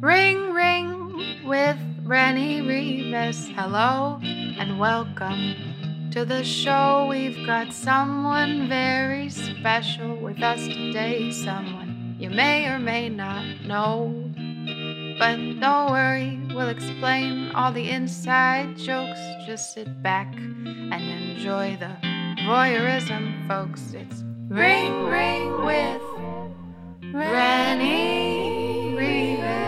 Ring, ring with Renny Revis. Hello and welcome to the show. We've got someone very special with us today. Someone you may or may not know. But don't worry, we'll explain all the inside jokes. Just sit back and enjoy the voyeurism, folks. It's Ring, Ring with Renny Revis.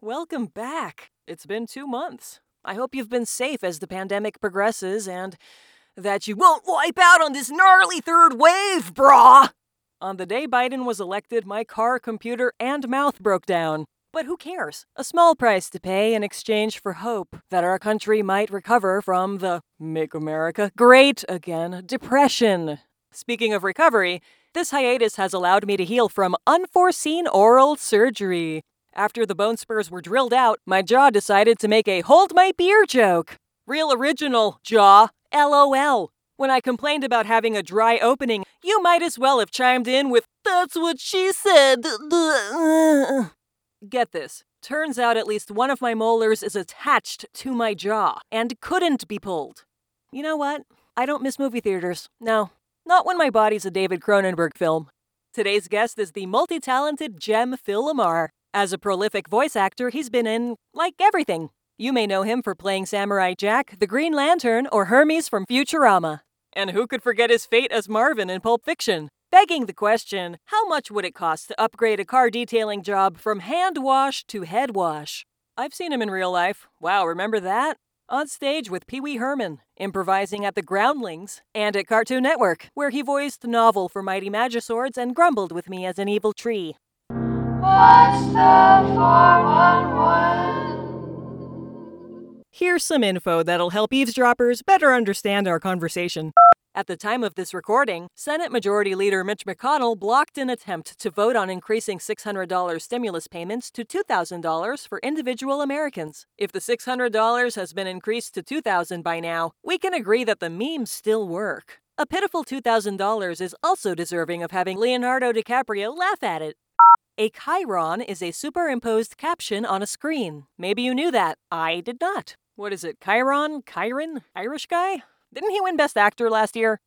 Welcome back. It's been 2 months. I hope you've been safe as the pandemic progresses and that you won't wipe out on this gnarly third wave, brah! On the day Biden was elected, my car, computer, and mouth broke down. But who cares? A small price to pay in exchange for hope that our country might recover from the Make America Great Again depression. Speaking of recovery, this hiatus has allowed me to heal from unforeseen oral surgery. After the bone spurs were drilled out, my jaw decided to make a hold my beer joke. Real original, jaw, LOL. When I complained about having a dry opening, you might as well have chimed in with, "That's what she said." Get this. Turns out at least one of my molars is attached to my jaw and couldn't be pulled. You know what? I don't miss movie theaters. No, not when my body's a David Cronenberg film. Today's guest is the multi-talented gem Phil Lamarr. As a prolific voice actor, he's been in, like, everything. You may know him for playing Samurai Jack, the Green Lantern, or Hermes from Futurama. And who could forget his fate as Marvin in Pulp Fiction? Begging the question, how much would it cost to upgrade a car detailing job from hand wash to head wash? I've seen him in real life. Wow, remember that? On stage with Pee-wee Herman, improvising at the Groundlings and at Cartoon Network, where he voiced Novel for Mighty Magiswords and grumbled with me as an evil tree. What's the 411? Here's some info that'll help eavesdroppers better understand our conversation. At the time of this recording, Senate Majority Leader Mitch McConnell blocked an attempt to vote on increasing $600 stimulus payments to $2,000 for individual Americans. If the $600 has been increased to $2,000 by now, we can agree that the memes still work. A pitiful $2,000 is also deserving of having Leonardo DiCaprio laugh at it. A chyron is a superimposed caption on a screen. Maybe you knew that. I did not. What is it, chyron? Kyron? Irish guy? Didn't he win Best Actor last year?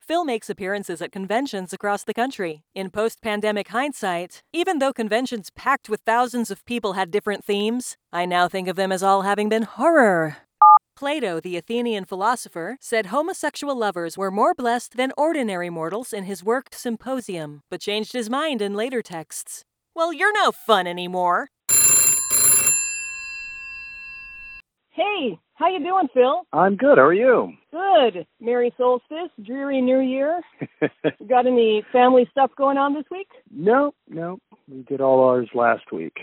Phil makes appearances at conventions across the country. In post-pandemic hindsight, even though conventions packed with thousands of people had different themes, I now think of them as all having been horror. Plato, the Athenian philosopher, said homosexual lovers were more blessed than ordinary mortals in his work Symposium, but changed his mind in later texts. Well, you're no fun anymore. Hey! How you doing, Phil? I'm good. How are you? Good. Merry solstice, dreary new year. Got any family stuff going on this week? No. We did all ours last week.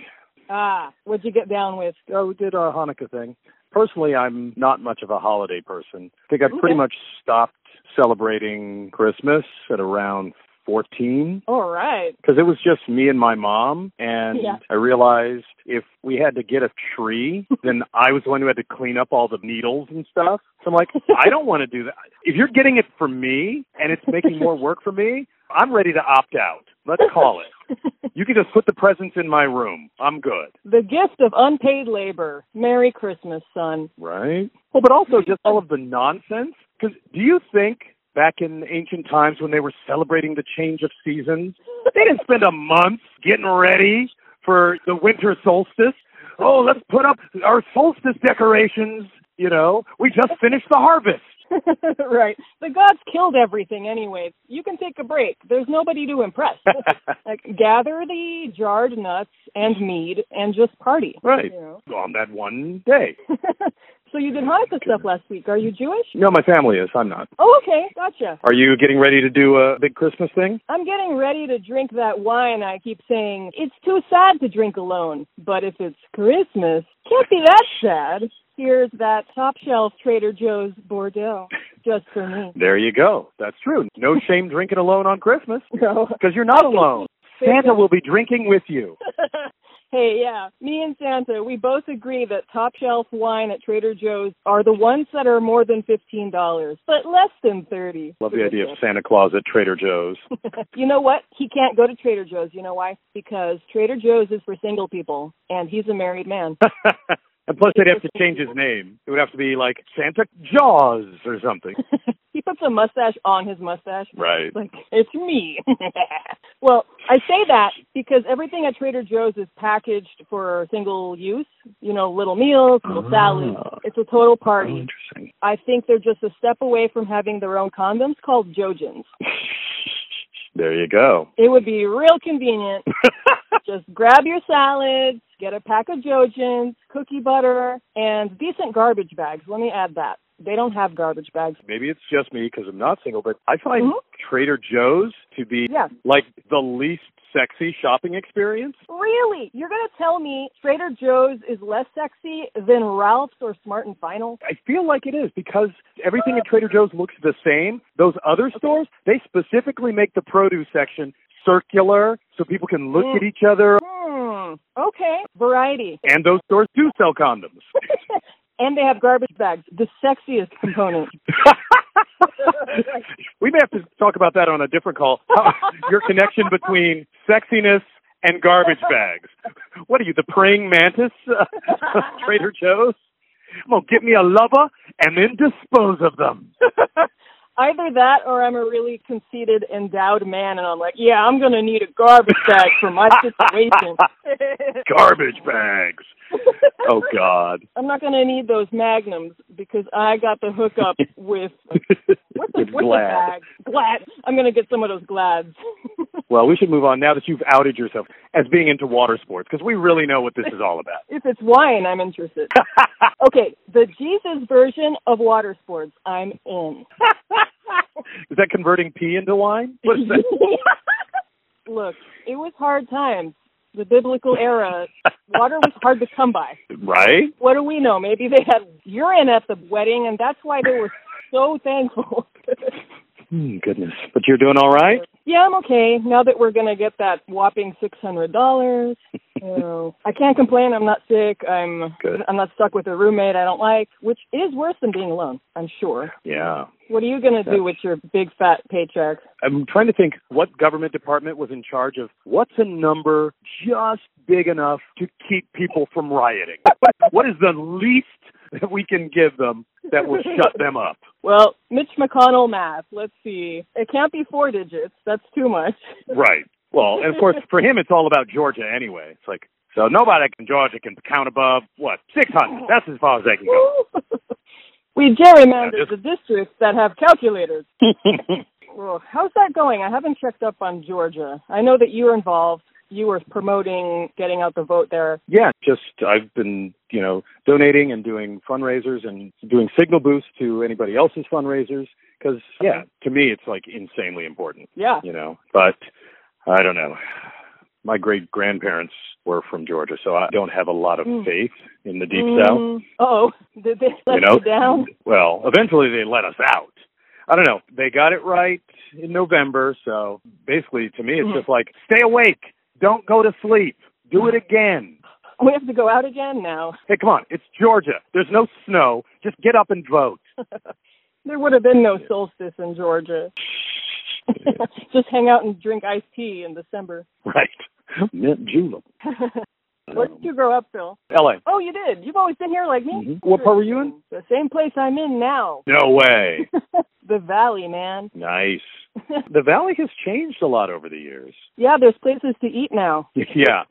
Ah, what'd you get down with? Oh, we did our Hanukkah thing. Personally, I'm not much of a holiday person. I think I've pretty much stopped celebrating Christmas at around 14. All right. Because it was just me and my mom, and I realized if we had to get a tree, then I was the one who had to clean up all the needles and stuff. So I'm like, I don't want to do that. If you're getting it from me, and it's making more work for me, I'm ready to opt out. Let's call it. You can just put the presents in my room. I'm good. The gift of unpaid labor. Merry Christmas, son. Right. Well, but also just all of the nonsense. Because do you think back in ancient times when they were celebrating the change of seasons, they didn't spend a month getting ready for the winter solstice? Oh, let's put up our solstice decorations. You know, we just finished the harvest. Right. The gods killed everything anyway. You can take a break. There's nobody to impress. Like, gather the jarred nuts and mead and just party. Right. You know? On that one day. So you did Hanukkah stuff last week. Are you Jewish? No, my family is. I'm not. Oh, okay. Gotcha. Are you getting ready to do a big Christmas thing? I'm getting ready to drink that wine. I keep saying it's too sad to drink alone. But if it's Christmas, can't be that sad. Here's that top-shelf Trader Joe's Bordeaux, just for me. There you go. That's true. No shame drinking alone on Christmas. No. Because you're not alone. Santa will be drinking with you. Hey, yeah, me and Santa, we both agree that top shelf wine at Trader Joe's are the ones that are more than $15, but less than $30. Love the idea of Santa Claus at Trader Joe's. You know what? He can't go to Trader Joe's. You know why? Because Trader Joe's is for single people, and he's a married man. And plus, they'd have to change his name. It would have to be like Santa Jaws or something. He puts a mustache on his mustache. Right. It's like, it's me. Well, I say that because everything at Trader Joe's is packaged for single use. You know, little meals, little salads. It's a total party. Oh, interesting. I think they're just a step away from having their own condoms called Jojins. There you go. It would be real convenient. Just grab your salads, get a pack of Jojins, cookie butter, and decent garbage bags. Let me add that. They don't have garbage bags. Maybe it's just me because I'm not single, but I find Trader Joe's to be like the least sexy shopping experience. Really? You're going to tell me Trader Joe's is less sexy than Ralph's or Smart & Final? I feel like it is because everything at Trader Joe's looks the same. Those other stores, they specifically make the produce section circular so people can look at each other. Okay. Variety. And those stores do sell condoms. And they have garbage bags, the sexiest component. We may have to talk about that on a different call. Your connection between sexiness and garbage bags. What are you, the praying mantis of Trader Joe's? I'm going to get me a lover and then dispose of them. Either that or I'm a really conceited, endowed man, and I'm like, yeah, I'm going to need a garbage bag for my situation. Garbage bags. Oh, God. I'm not going to need those magnums because I got the hookup with, what's Glad. The bag? Glad. I'm going to get some of those Glads. Well, we should move on now that you've outed yourself as being into water sports, because we really know what this is all about. If it's wine, I'm interested. Okay, the Jesus version of water sports, I'm in. Is that converting pee into wine? What is that? Look, it was hard times. The biblical era, water was hard to come by. Right? What do we know? Maybe they had urine at the wedding, and that's why they were so thankful. Goodness. But you're doing all right? Yeah, I'm okay. Now that we're going to get that whopping $600, I can't complain. I'm not sick. I'm not stuck with a roommate I don't like, which is worse than being alone, I'm sure. Yeah. What are you going to do with your big, fat paycheck? I'm trying to think what government department was in charge of what's a number just big enough to keep people from rioting? What is the least that we can give them that will shut them up? Well, Mitch McConnell math, let's see. It can't be four digits. That's too much. Right. Well, and of course, for him, it's all about Georgia anyway. It's like, so nobody in Georgia can count above, 600. That's as far as they can go. We gerrymandered the districts that have calculators. Well, how's that going? I haven't checked up on Georgia. I know that you were involved. You were promoting getting out the vote there. Yeah, I've been, donating and doing fundraisers and doing signal boosts to anybody else's fundraisers because, to me, it's like insanely important. Yeah. But I don't know. My great-grandparents were from Georgia, so I don't have a lot of faith in the Deep South. Uh-oh. Did they let you down? Well, eventually they let us out. I don't know. They got it right in November, so basically, to me, it's just like, stay awake. Don't go to sleep. Do it again. We have to go out again now. Hey, come on. It's Georgia. There's no snow. Just get up and vote. There would have been no solstice in Georgia. Just hang out and drink iced tea in December. Right. Mint julep. Where did you grow up, Phil? L.A. Oh, you did? You've always been here like me? Mm-hmm. What part were you in? The same place I'm in now. No way. The Valley, man. Nice. The Valley has changed a lot over the years. Yeah, there's places to eat now. Yeah.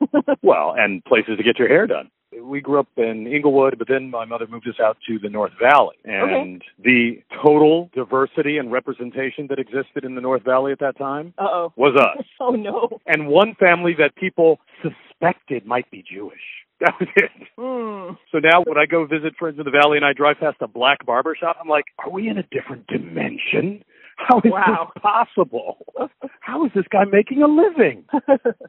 Well, and places to get your hair done. We grew up in Inglewood, but then my mother moved us out to the North Valley. And the total diversity and representation that existed in the North Valley at that time was us. Oh, no. And one family that people suspected might be Jewish. That was it. So now when I go visit friends in the Valley and I drive past a black barber shop, I'm like, are we in a different dimension? How is this possible? How is this guy making a living?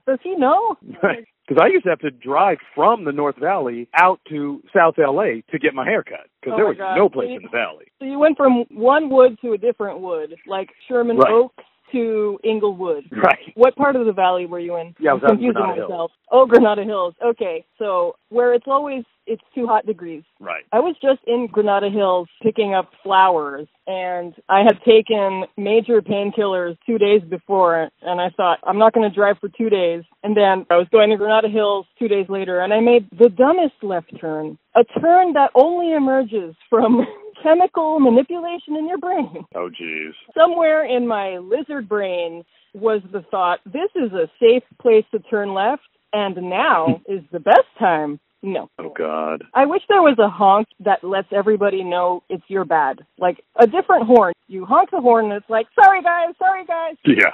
Does he know? Right. Because I used to have to drive from the North Valley out to South L.A. to get my hair cut. Because there was no place in the Valley. So you went from one wood to a different wood, like Sherman Oaks to Inglewood. Right. What part of the valley were you in? Yeah, I was out in Granada Hills. Oh, Granada Hills. Okay. So where it's always, it's too hot degrees. Right. I was just in Granada Hills picking up flowers, and I had taken major painkillers 2 days before, and I thought, I'm not going to drive for 2 days. And then I was going to Granada Hills 2 days later, and I made the dumbest left turn, a turn that only emerges from chemical manipulation in your brain. Oh, geez. Somewhere in my lizard brain was the thought, this is a safe place to turn left, and now is the best time. No. Oh, God. I wish there was a honk that lets everybody know it's your bad. Like a different horn. You honk the horn and it's like, sorry, guys, sorry, guys. Yeah.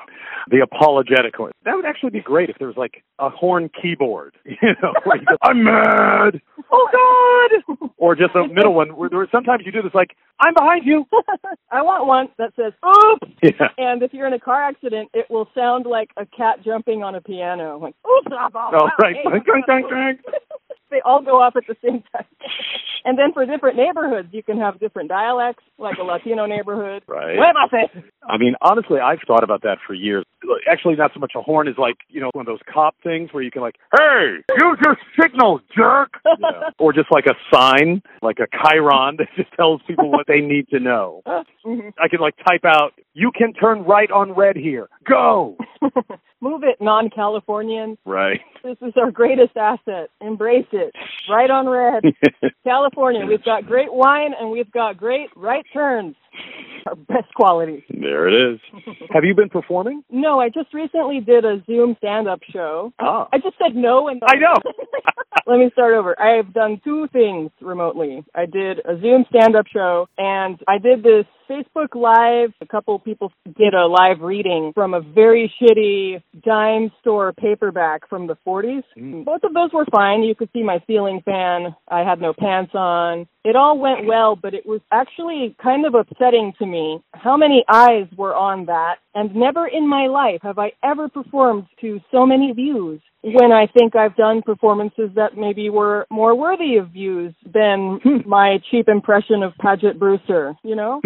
The apologetic horn. That would actually be great if there was like a horn keyboard. You know, where you go, I'm mad. Oh, God. Or just a middle one where sometimes you do this like, I'm behind you. I want one that says, oops. Yeah. And if you're in a car accident, it will sound like a cat jumping on a piano. Like, oops. Oh, wow, right. Hey, they all go off at the same time. And then for different neighborhoods, you can have different dialects, like a Latino neighborhood. Right. I mean, honestly, I've thought about that for years. Actually, not so much a horn is like, you know, one of those cop things where you can like, hey, use your signal, jerk! Yeah. Or just like a sign, like a chyron that just tells people what they need to know. I can like type out, you can turn right on red here. Go! Move it, non-Californian. Right. This is our greatest asset. Embrace it. Right on red. California, we've got great wine and we've got great right turns. Our best quality. There it is. Have you been performing? No, I just recently did a Zoom stand-up show. Oh. I just said no. And I know. Let me start over. I have done two things remotely. I did a Zoom stand-up show, and I did this Facebook Live. A couple people did a live reading from a very shitty dime store paperback from the 40s. Both of those were fine. You could see my ceiling fan. I had no pants on. It all went well, but it was actually kind of upsetting to me how many eyes were on that. And never in my life have I ever performed to so many views when I think I've done performances that maybe were more worthy of views than my cheap impression of Paget Brewster, you know?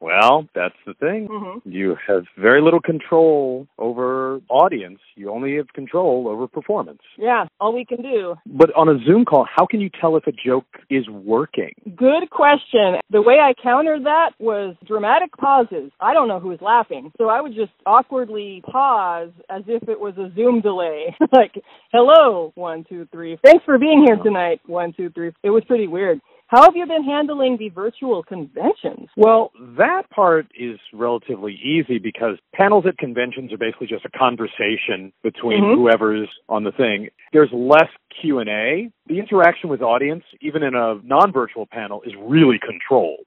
Well, that's the thing. You have very little control over audience. You only have control over performance. Yeah, all we can do. But on a Zoom call, how can you tell if a joke is working? Good question. The way I countered that was dramatic pauses. I don't know who's laughing. So I would just awkwardly pause as if it was a Zoom delay. Like, hello, 1, 2, 3. Thanks for being here tonight, 1, 2, 3. It was pretty weird. How have you been handling the virtual conventions? Well, that part is relatively easy because panels at conventions are basically just a conversation between whoever's on the thing. There's less Q&A. The interaction with audience, even in a non-virtual panel, is really controlled.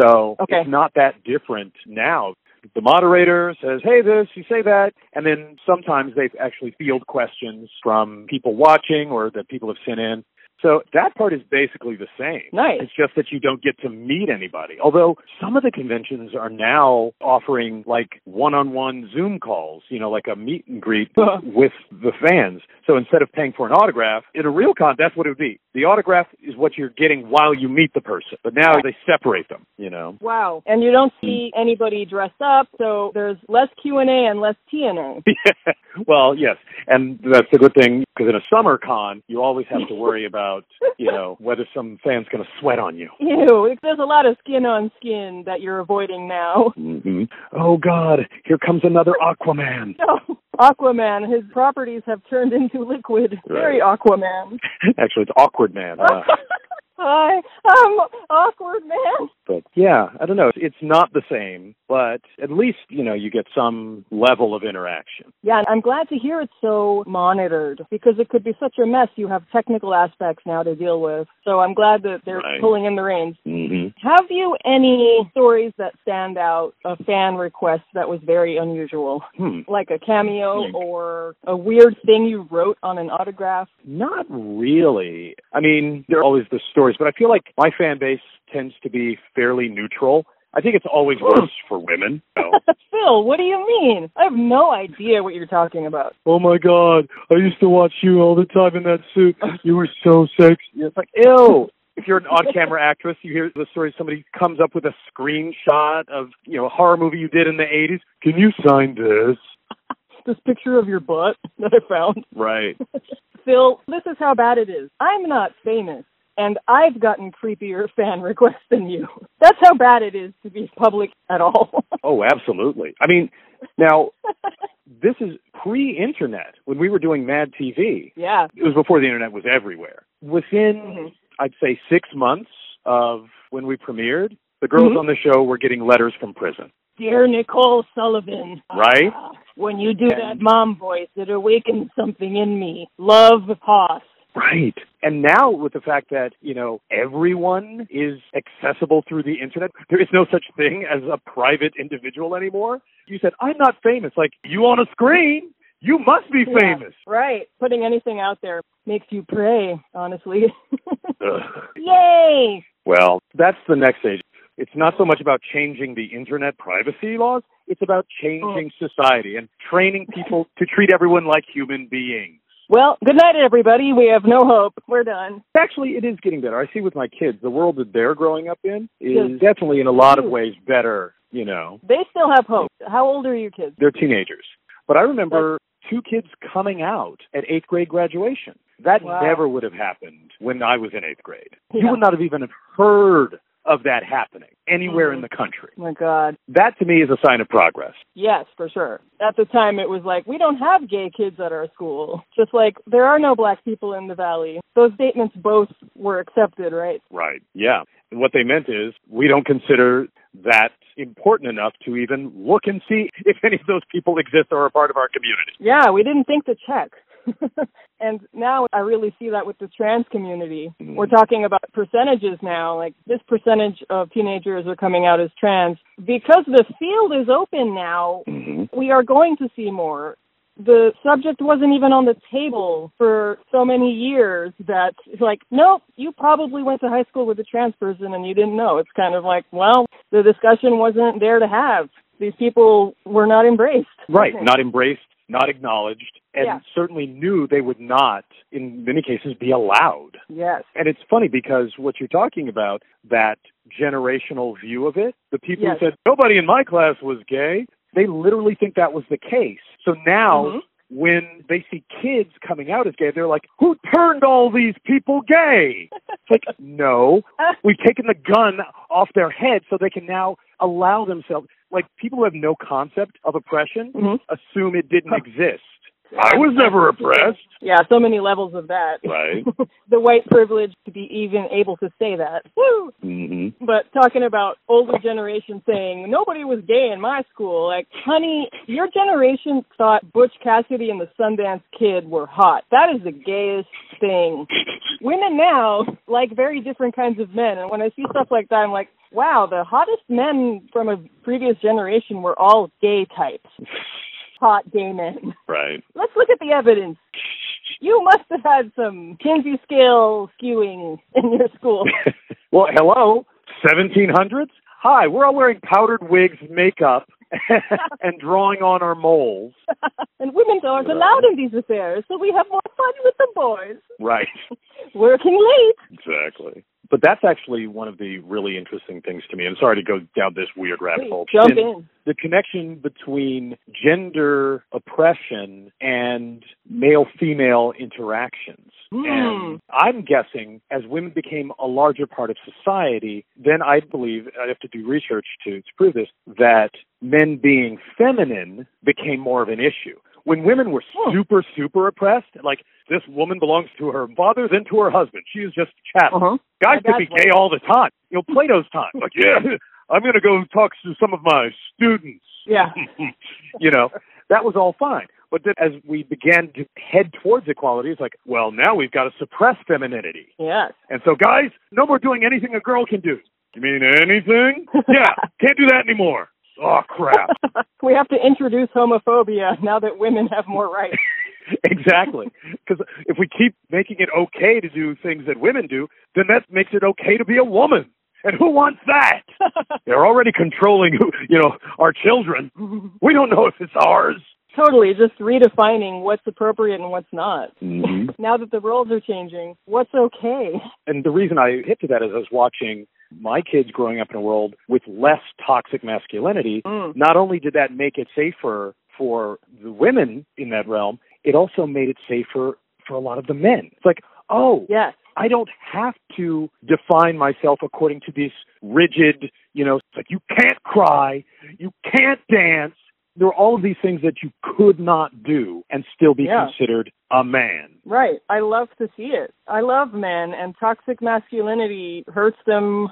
So it's not that different now. The moderator says, hey, this, you say that. And then sometimes they actually field questions from people watching or that people have sent in. So that part is basically the same. Nice. It's just that you don't get to meet anybody. Although some of the conventions are now offering like one-on-one Zoom calls, you know, like a meet and greet with the fans. So instead of paying for an autograph, in a real con, that's what it would be. The autograph is what you're getting while you meet the person. But now they separate them, you know. Wow. And you don't see anybody dressed up, so there's less Q&A and less TNA. Well, yes. And that's a good thing, because in a summer con, you always have to worry about you know, whether some fan's going to sweat on you. Ew, there's a lot of skin on skin that you're avoiding now. Oh, God, here comes another Aquaman. No. Aquaman, his properties have turned into liquid. Right. Very Aquaman. Actually, it's Awkward Man. Hi, I'm Awkward Man. But yeah, I don't know. It's not the same, but at least, you know, you get some level of interaction. Yeah, and I'm glad to hear it's so monitored because it could be such a mess. You have technical aspects now to deal with. So I'm glad that they're pulling in the reins. Have you any stories that stand out, a fan request that was very unusual? Like a cameo or a weird thing you wrote on an autograph? Not really. I mean, there are always the stories. But I feel like my fan base tends to be fairly neutral. I think it's always worse for women. So. Phil, what do you mean? I have no idea what you're talking about. Oh, my God. I used to watch you all the time in that suit. You were so sexy. It's like, ew. If you're an on-camera actress, you hear the story, somebody comes up with a screenshot of, you know, a horror movie you did in the 80s. Can you sign this? This picture of your butt that I found. Right. Phil, this is how bad it is. I'm not famous, and I've gotten creepier fan requests than you. That's how bad it is to be public at all. Oh, absolutely. I mean, now, this is pre-internet, when we were doing MADtv. Yeah. It was before the internet was everywhere. Within, I'd say, 6 months of when we premiered, the girls on the show were getting letters from prison. Dear Nicole Sullivan. Right? When you do that mom voice, it awakens something in me. Love, Hoss. Right. And now with the fact that, you know, everyone is accessible through the internet, there is no such thing as a private individual anymore. You said, I'm not famous. Like, you on a screen? You must be famous. Yeah, right. Putting anything out there makes you pray, honestly. Yay! Well, that's the next stage. It's not so much about changing the internet privacy laws. It's about changing society and training people to treat everyone like human beings. Well, good night, everybody. We have no hope. We're done. Actually, it is getting better. I see with my kids, the world that they're growing up in is definitely in a lot of ways better, you know. They still have hope. How old are your kids? They're teenagers. But I remember two kids coming out at 8th grade graduation. That never would have happened when I was in 8th grade. Yeah. You would not have even heard of that happening anywhere in the country. Oh my God. That to me is a sign of progress. Yes, for sure. At the time it was like, we don't have gay kids at our school. Just like, there are no black people in the valley. Those statements both were accepted, right? Right, yeah. And what they meant is, we don't consider that important enough to even look and see if any of those people exist or are part of our community. Yeah, we didn't think to check. And now I really see that with the trans community. We're talking about percentages now, like this percentage of teenagers are coming out as trans. Because the field is open now, we are going to see more. The subject wasn't even on the table for so many years that it's like, nope, you probably went to high school with a trans person and you didn't know. It's kind of like, well, the discussion wasn't there to have. These people were not embraced. Right, not embraced, not acknowledged. And certainly knew they would not, in many cases, be allowed. Yes. And it's funny because what you're talking about, that generational view of it, the people who said, nobody in my class was gay, they literally think that was the case. So now, when they see kids coming out as gay, they're like, who turned all these people gay? It's like, no, we've taken the gun off their head so they can now allow themselves. Like, people who have no concept of oppression assume it didn't exist. I was never oppressed. Yeah, so many levels of that. Right. The white privilege to be even able to say that. Woo! Mm-hmm. But talking about older generation saying, nobody was gay in my school. Like, honey, your generation thought Butch Cassidy and the Sundance Kid were hot. That is the gayest thing. Women now like very different kinds of men. And when I see stuff like that, I'm like, wow, the hottest men from a previous generation were all gay types. Hot gay men. Right. Let's look at the evidence. You must have had some Kinsey scale skewing in your school. Well, hello, 1700s? Hi, we're all wearing powdered wigs, makeup, and drawing on our moles. And women aren't allowed in these affairs, so we have more fun with the boys. Right. Working late. Exactly. But that's actually one of the really interesting things to me. I'm sorry to go down this weird rabbit hole. Jump in. The connection between gender oppression and male-female interactions. And I'm guessing as women became a larger part of society, then I believe, I have to do research to prove this, that men being feminine became more of an issue. When women were super, super oppressed, like, this woman belongs to her father, then to her husband. She is just chattel. Guys could be gay all the time. You know, Plato's time. Like, yeah, I'm going to go talk to some of my students. Yeah. You know, that was all fine. But then as we began to head towards equality, it's like, well, now we've got to suppress femininity. Yes. And so, guys, no more doing anything a girl can do. You mean anything? Yeah, can't do that anymore. Oh, crap. We have to introduce homophobia now that women have more rights. Exactly. Because if we keep making it okay to do things that women do, then that makes it okay to be a woman. And who wants that? They're already controlling, you know, our children. We don't know if it's ours. Totally, just redefining what's appropriate and what's not. Mm-hmm. Now that the rules are changing, what's okay? And the reason I hit to that is I was watching my kids growing up in a world with less toxic masculinity. Mm. Not only did that make it safer for the women in that realm, it also made it safer for a lot of the men. It's like, oh, yes. I don't have to define myself according to this rigid, it's like you can't cry, you can't dance. There are all of these things that you could not do and still be considered a man. Right. I love to see it. I love men, and toxic masculinity hurts them.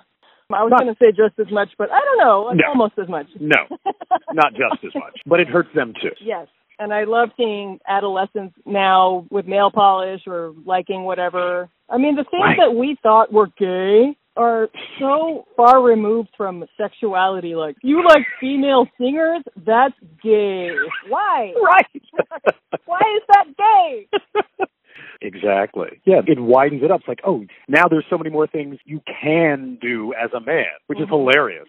I was going to say just as much, but I don't know. It's almost as much. No, not just as much, but it hurts them too. Yes. And I love seeing adolescents now with nail polish or liking whatever. I mean, the things that we thought were gay are so far removed from sexuality. Like, you like female singers? That's gay. Why? Right. Why is that gay? Exactly. Yeah, it widens it up. It's like, oh, now there's so many more things you can do as a man, which is hilarious.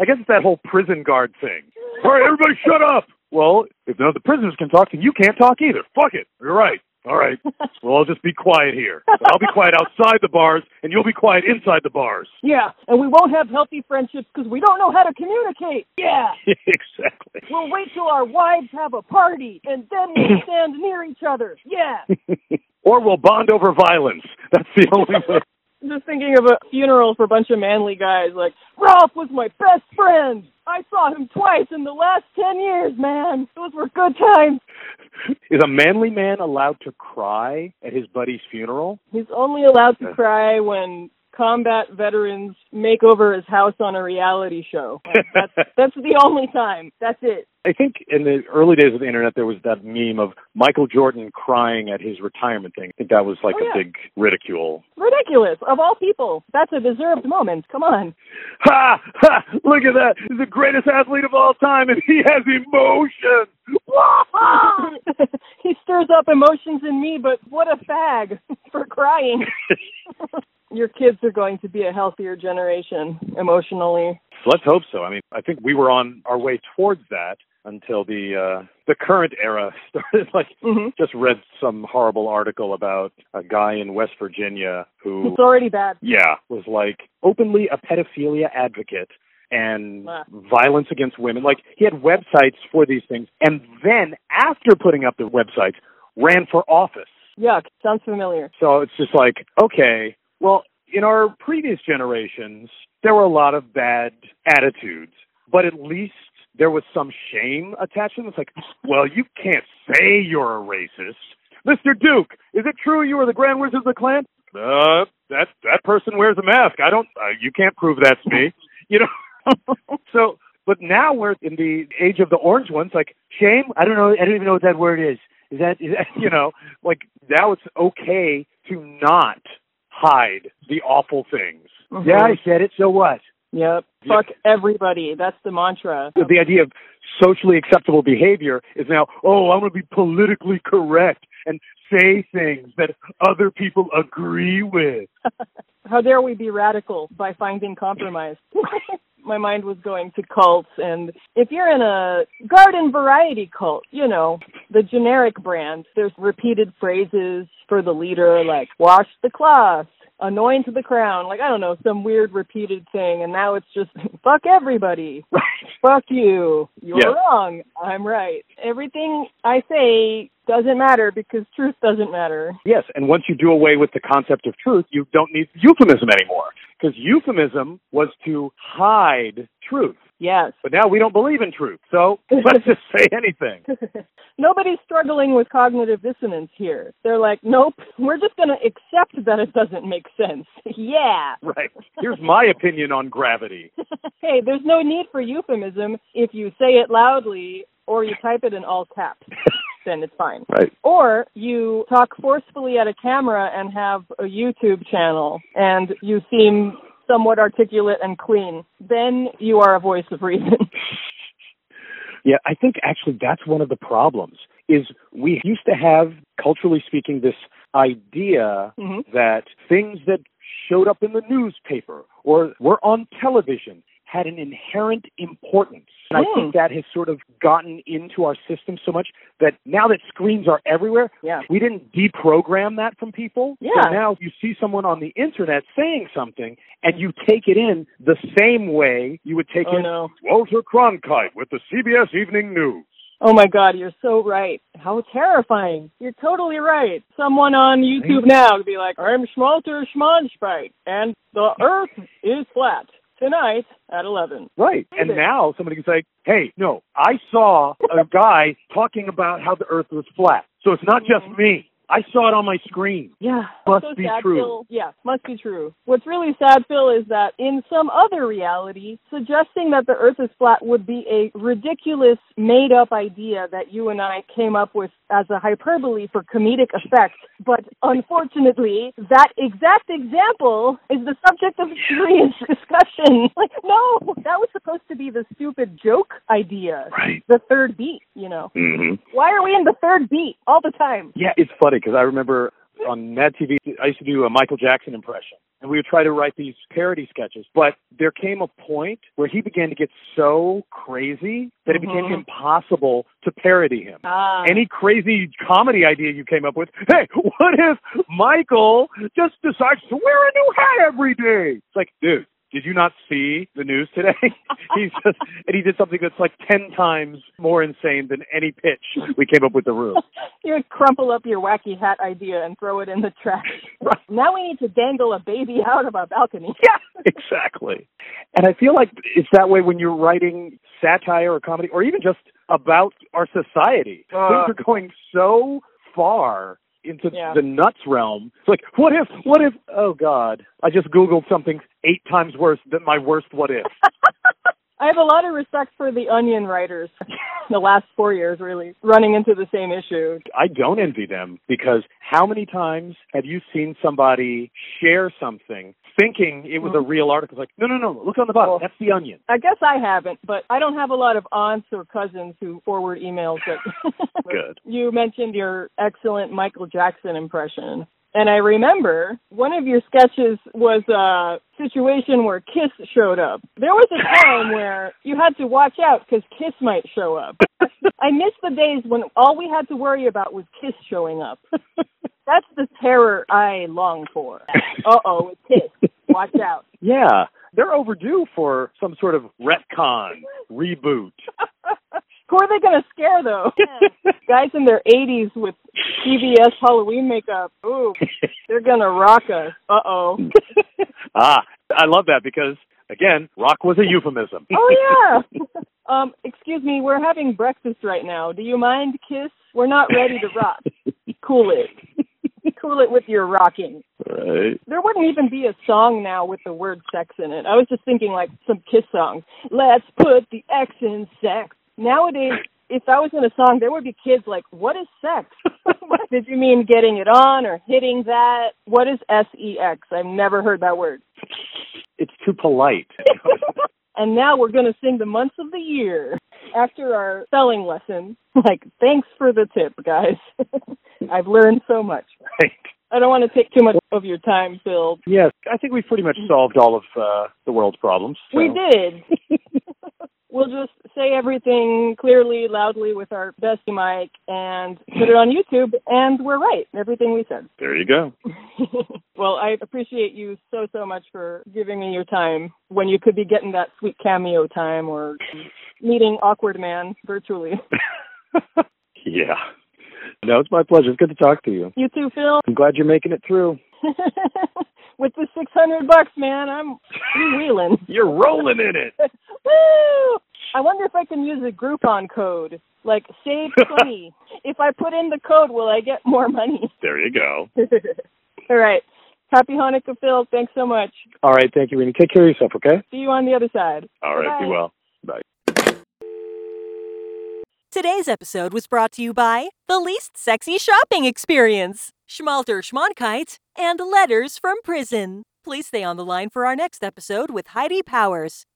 I guess it's that whole prison guard thing. All right, everybody shut up. Well, if none of the prisoners can talk, then you can't talk either. Fuck it. You're right. All right. Well, I'll just be quiet here. I'll be quiet outside the bars, and you'll be quiet inside the bars. Yeah, and we won't have healthy friendships because we don't know how to communicate. Yeah. Exactly. We'll wait till our wives have a party, and then we'll stand near each other. Yeah. Or we'll bond over violence. That's the only way. Just thinking of a funeral for a bunch of manly guys, like, Ralph was my best friend. I saw him twice in the last 10 years, man. Those were good times. Is a manly man allowed to cry at his buddy's funeral? He's only allowed to cry when combat veterans make over his house on a reality show. Like, that's the only time. That's it. I think in the early days of the internet, there was that meme of Michael Jordan crying at his retirement thing. I think that was like a big ridicule. Ridiculous, of all people. That's a deserved moment. Come on. Ha! Ha! Look at that. He's the greatest athlete of all time, and he has emotions. He stirs up emotions in me, but what a fag for crying. Your kids are going to be a healthier generation emotionally. Let's hope so. I mean, I think we were on our way towards that until the current era started. Like, just read some horrible article about a guy in West Virginia who... It's already bad. Yeah. Was like openly a pedophilia advocate and violence against women. Like, he had websites for these things. And then after putting up the websites, ran for office. Yuck. Sounds familiar. So it's just like, okay, well, in our previous generations, there were a lot of bad attitudes, but at least there was some shame attached to them. It's like, well, you can't say you're a racist. Mr. Duke, is it true you were the Grand Wizard of the Klan? That person wears a mask. You can't prove that's me. So, but now we're in the age of the orange ones. Like, shame? I don't know. I don't even know what that word is. Is that now it's okay to not hide the awful things. Mm-hmm. Yeah, I said it, so what? Yep. Fuck everybody. That's the mantra. The idea of socially acceptable behavior is now, oh, I'm going to be politically correct and say things that other people agree with. How dare we be radical by finding compromise? My mind was going to cults, and if you're in a garden variety cult, the generic brand, there's repeated phrases for the leader, like, wash the cloth, anoint the crown, like, I don't know, some weird repeated thing, and now it's just, fuck everybody. Right. Fuck you. You're wrong. I'm right. Everything I say doesn't matter because truth doesn't matter. Yes, and once you do away with the concept of truth, you don't need euphemism anymore. Because euphemism was to hide truth. Yes. But now we don't believe in truth, so let's just say anything. Nobody's struggling with cognitive dissonance here. They're like, nope, we're just going to accept that it doesn't make sense. Yeah. Right. Here's my opinion on gravity. Hey, there's no need for euphemism if you say it loudly or you type it in all caps. Then it's fine. Right. Or you talk forcefully at a camera and have a YouTube channel and you seem somewhat articulate and clean. Then you are a voice of reason. Yeah, I think actually that's one of the problems is we used to have, culturally speaking, this idea that things that showed up in the newspaper or were on television had an inherent importance. And I think that has sort of gotten into our system so much that now that screens are everywhere, we didn't deprogram that from people. Yeah. So now you see someone on the internet saying something, and you take it in the same way you would take Walter Cronkite with the CBS Evening News. Oh, my God, you're so right. How terrifying. You're totally right. Someone on YouTube now would be like, I'm Schmalter Schmonspite, and the earth is flat tonight at 11. Right. And now somebody can say, hey, no, I saw a guy talking about how the earth was flat. So it's not just me. I saw it on my screen. Yeah. Must be true. Phil, must be true. What's really sad, Phil, is that in some other reality, suggesting that the earth is flat would be a ridiculous made-up idea that you and I came up with as a hyperbole for comedic effect. But unfortunately, that exact example is the subject of serious discussion. Like, no, that was supposed to be the stupid joke idea. Right. The third beat, you know. Mm-hmm. Why are we in the third beat all the time? Yeah, it's funny. Because I remember on MADtv, I used to do a Michael Jackson impression. And we would try to write these parody sketches. But there came a point where he began to get so crazy that it became impossible to parody him. Any crazy comedy idea you came up with, hey, what if Michael just decides to wear a new hat every day? It's like, dude, did you not see the news today? And he did something that's like 10 times more insane than any pitch we came up with the room. You would crumple up your wacky hat idea and throw it in the trash. Right. Now we need to dangle a baby out of a balcony. Yeah, exactly. And I feel like it's that way when you're writing satire or comedy or even just about our society. Things are going so far into the nuts realm. It's like, what if, oh God, I just Googled something 8 times worse than my worst what if. I have a lot of respect for the Onion writers the last 4 years, really, running into the same issue. I don't envy them because how many times have you seen somebody share something thinking it was a real article? It's like, no, look on the bottom. Well, that's the Onion. I guess I haven't, but I don't have a lot of aunts or cousins who forward emails. Good. You mentioned your excellent Michael Jackson impression. And I remember one of your sketches was a situation where Kiss showed up. There was a time where you had to watch out because Kiss might show up. I miss the days when all we had to worry about was Kiss showing up. That's the terror I long for. Uh-oh, it's Kiss. Watch out. Yeah, they're overdue for some sort of retcon, reboot. Who are they going to scare, though? Yeah. Guys in their 80s with CBS Halloween makeup. Ooh, they're going to rock us. Uh-oh. I love that because, again, rock was a euphemism. Oh, yeah. Excuse me, we're having breakfast right now. Do you mind, Kiss? We're not ready to rock. Cool it. Cool it with your rocking. Right. There wouldn't even be a song now with the word sex in it. I was just thinking, like, some Kiss songs. Let's put the X in sex. Nowadays, if I was in a song, there would be kids like, what is sex? Did you mean getting it on or hitting that? What is S-E-X? I've never heard that word. It's too polite. And now we're going to sing the months of the year after our spelling lesson. Like, thanks for the tip, guys. I've learned so much. Right. I don't want to take too much of your time, Phil. Yes, I think we've pretty much solved all of the world's problems. So. We did. We'll just say everything clearly, loudly with our best mic and put it on YouTube, and we're right, everything we said. There you go. Well, I appreciate you so much for giving me your time when you could be getting that sweet cameo time or meeting Awkward Man virtually. Yeah. No, it's my pleasure. It's good to talk to you. You too, Phil. I'm glad you're making it through. With the $600, man, I'm reeling. You're rolling in it. Woo! I wonder if I can use a Groupon code, like save 20. If I put in the code, will I get more money? There you go. All right. Happy Hanukkah, Phil. Thanks so much. All right. Thank you, Renny. Take care of yourself, okay? See you on the other side. All right. Bye. Be well. Bye. Today's episode was brought to you by The Least Sexy Shopping Experience, Schmalter Schmonkite, and Letters from Prison. Please stay on the line for our next episode with Heidi Powers.